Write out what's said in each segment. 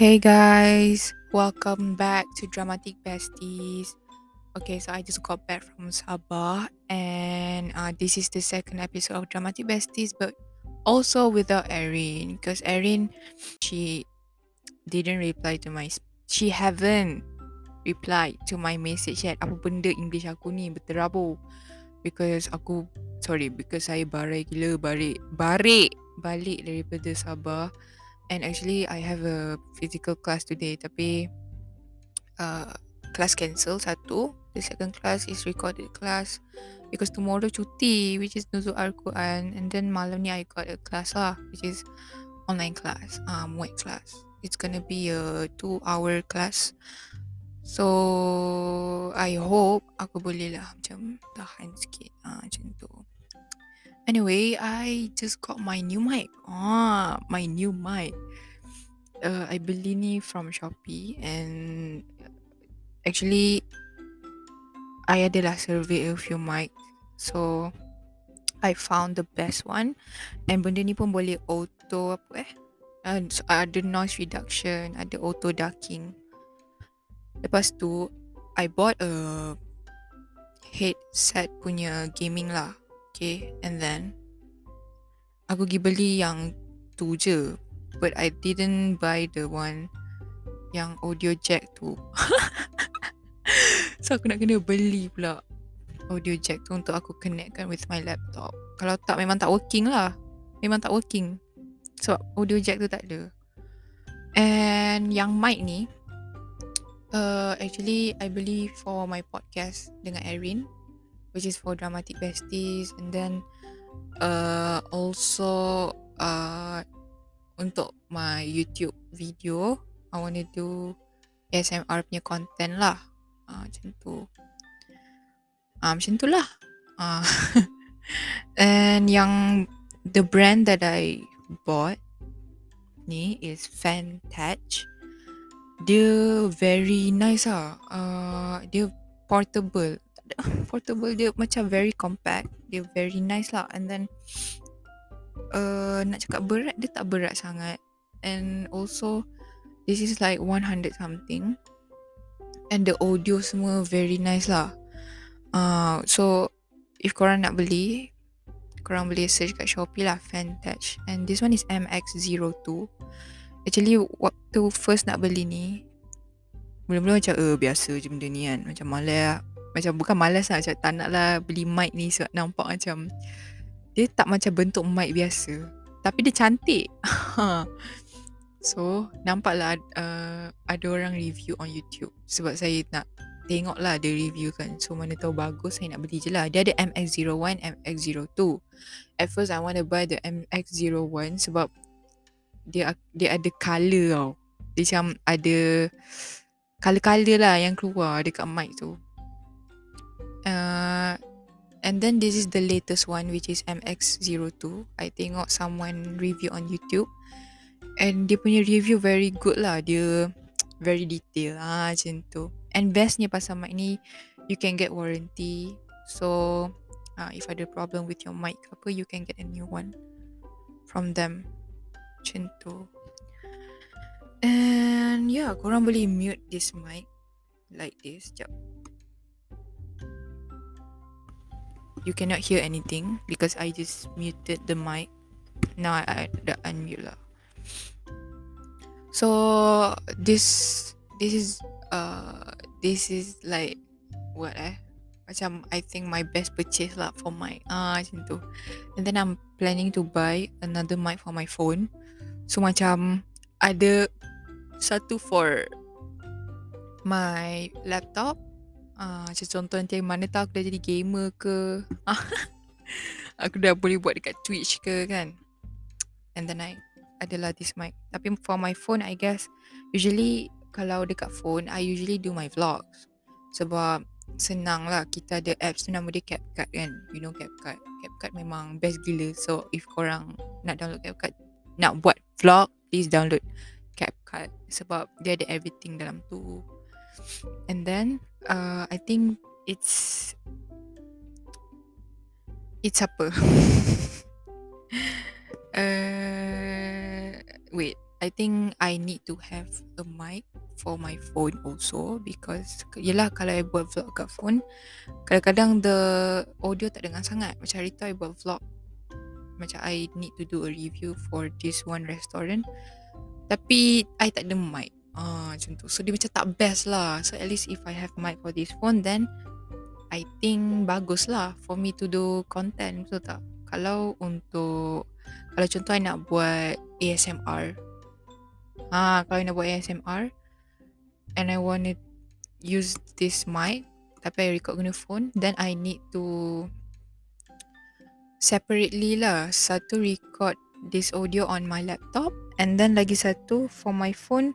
Hey guys, welcome back to Dramatic Besties. Okay, so I just got back from Sabah and this is the second episode of Dramatic Besties, but also without Erin, because Erin, she haven't replied to my message yet. Apa benda English aku ni berterabur, because saya balik daripada Sabah. And actually, I have a physical class today, tapi class cancel satu. The second class is recorded class because tomorrow cuti, which is Nuzul Al-Quran. And then malam ni I got a class lah, which is online class, muat class. It's gonna be a 2-hour class. So, I hope aku boleh lah macam tahan sikit, macam tu. Anyway, I just got my new mic. I beli ni from Shopee, and actually I adalah survey a few mic. So I found the best one, and benda ni pun boleh auto so ada noise reduction, ada auto ducking. Lepas tu I bought a headset punya gaming lah. Okay, and then aku pergi beli yang tu je, but I didn't buy the one yang audio jack tu. So aku nak kena beli pula audio jack tu untuk aku connectkan with my laptop. Kalau tak, memang tak working sebab audio jack tu tak ada. And yang mic ni actually I beli for my podcast dengan Erin, which is for Dramatic Besties. And then also untuk my YouTube video, I want to do ASMR punya content lah, macam tu lah. And yang the brand that I bought ni is Fantech. Dia very nice lah, dia portable, dia macam very compact, dia very nice lah. And then nak cakap berat, dia tak berat sangat. And also this is like 100 something, and the audio semua very nice lah. So if korang nak beli, korang boleh search kat Shopee lah, Fantech. And this one is MX02. Actually waktu first nak beli ni, mula-mula macam biasa je benda ni kan, macam malas. Macam bukan malas lah, macam tak nak lah beli mic ni sebab nampak macam dia tak macam bentuk mic biasa, tapi dia cantik. So nampak lah ada orang review on YouTube, sebab saya nak tengok lah dia review kan. So mana tahu bagus, saya nak beli je lah. Dia ada MX01, MX02. At first I want to buy the MX01 sebab dia ada colour tau. Dia macam ada colour-colour lah yang keluar dekat mic tu. And then this is the latest one, which is MX02. I tengok someone review on YouTube, and dia punya review very good lah. Dia very detail lah, macam tu. And bestnya pasal mic ni, you can get warranty. So if ada problem with your mic apa, you can get a new one from them, macam tu. And yeah, korang boleh mute this mic like this. Sekejap, you cannot hear anything because I just muted the mic. Now I dah unmute lah. So this is like what macam I think my best purchase lah for mic. Macam tu. And then I'm planning to buy another mic for my phone. So macam ada satu for my laptop. Macam contoh nanti mana tahu aku dah jadi gamer ke, aku dah boleh buat dekat Twitch ke kan. And then I adalah this mic. Tapi for my phone, I guess usually kalau dekat phone, I usually do my vlogs sebab senang lah. Kita ada apps tu, nama dia CapCut kan. You know CapCut? CapCut memang best gila. So if korang nak download CapCut, nak buat vlog, please download CapCut sebab dia ada everything dalam tu. And then I think it's apa? Wait, I think I need to have a mic for my phone also, because yelah, kalau I buat vlog kat phone, kadang-kadang the audio tak dengar sangat. Macam hari tu I buat vlog, macam I need to do a review for this one restaurant, tapi I tak ada mic, macam tu. So dia macam tak best lah. So at least if I have mic for this phone, then I think bagus lah for me to do content, betul tak? Kalau contoh I nak buat ASMR, kalau I nak buat ASMR and I want to use this mic tapi I record guna phone, then I need to separately lah, satu record this audio on my laptop, and then lagi satu for my phone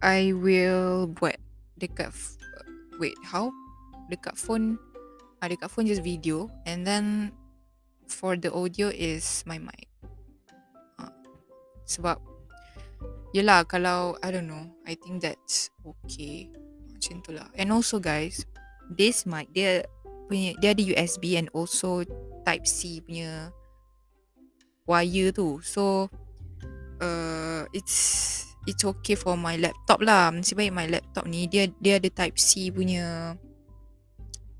I will buat dekat phone just video, and then for the audio is my mic. Sebab yelah, kalau I don't know, I think that's okay, macam tu lah. And also guys, this mic dia ada USB and also type C punya wire tu. So it's okay for my laptop lah. Masih baik my laptop ni dia ada type C punya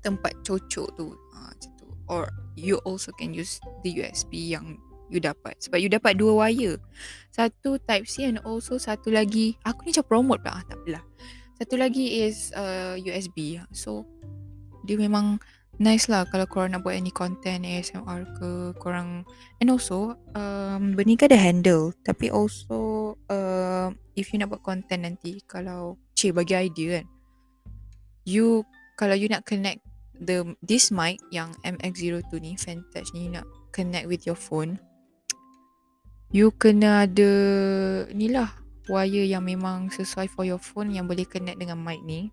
tempat cocok tu, macam tu. Or you also can use the USB yang you dapat, sebab you dapat dua wire, satu type C and also satu lagi, aku ni macam promote pula, tak apalah, satu lagi is USB. So dia memang nice lah kalau korang nak buat any content ASMR ke korang. And also benda ni kan ada handle, tapi also if you nak buat content nanti, kalau bagi idea kan, kalau you nak connect this mic yang MX02 ni, Fantech ni, nak connect with your phone, you kena ada ni lah wire yang memang sesuai for your phone yang boleh connect dengan mic ni.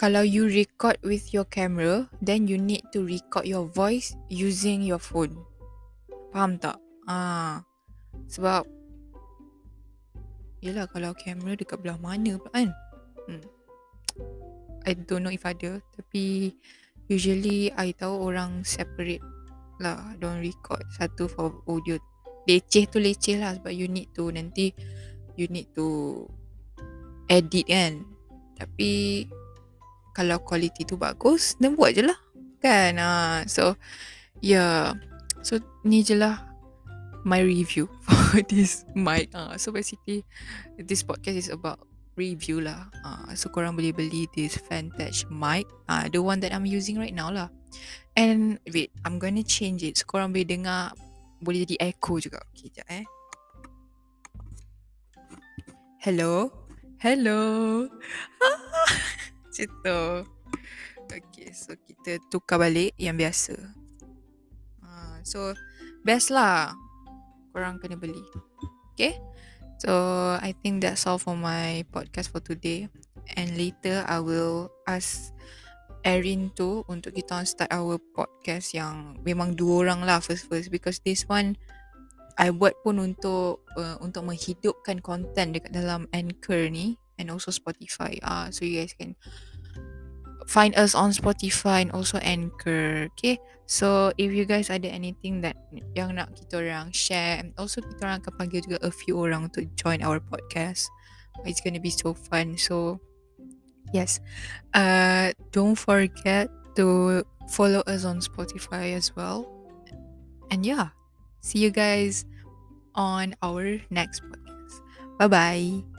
Kalau you record with your camera, then you need to record your voice using your phone. Faham tak? Sebab yelah, kalau kamera dekat belah mana pula kan? I don't know if ada, tapi usually I tahu orang separate lah, don't record satu for audio. Leceh lah, sebab you need to edit kan. Tapi kalau kualiti tu bagus, then buat je lah kan. So yeah, so ni je lah my review for this mic. So basically this podcast is about review lah. So korang boleh beli this Fantech mic, the one that I'm using right now lah. And wait, I'm gonna change it so korang boleh dengar, boleh jadi echo juga. Okay, sekejap hello Cito. Okay, so kita tukar balik yang biasa. So best lah, korang kena beli. Okay, so I think that's all for my podcast for today. And later I will ask Erin tu untuk kita start our podcast yang memang dua orang lah first, because this one I buat pun untuk menghidupkan content dekat dalam Anchor ni and also Spotify. So you guys can find us on Spotify and also Anchor. Okay, so if you guys ada anything yang nak kita orang share, and also kita orang akan panggil juga a few orang untuk join our podcast. It's gonna be so fun. So yes, don't forget to follow us on Spotify as well. And yeah, see you guys on our next podcast. Bye bye.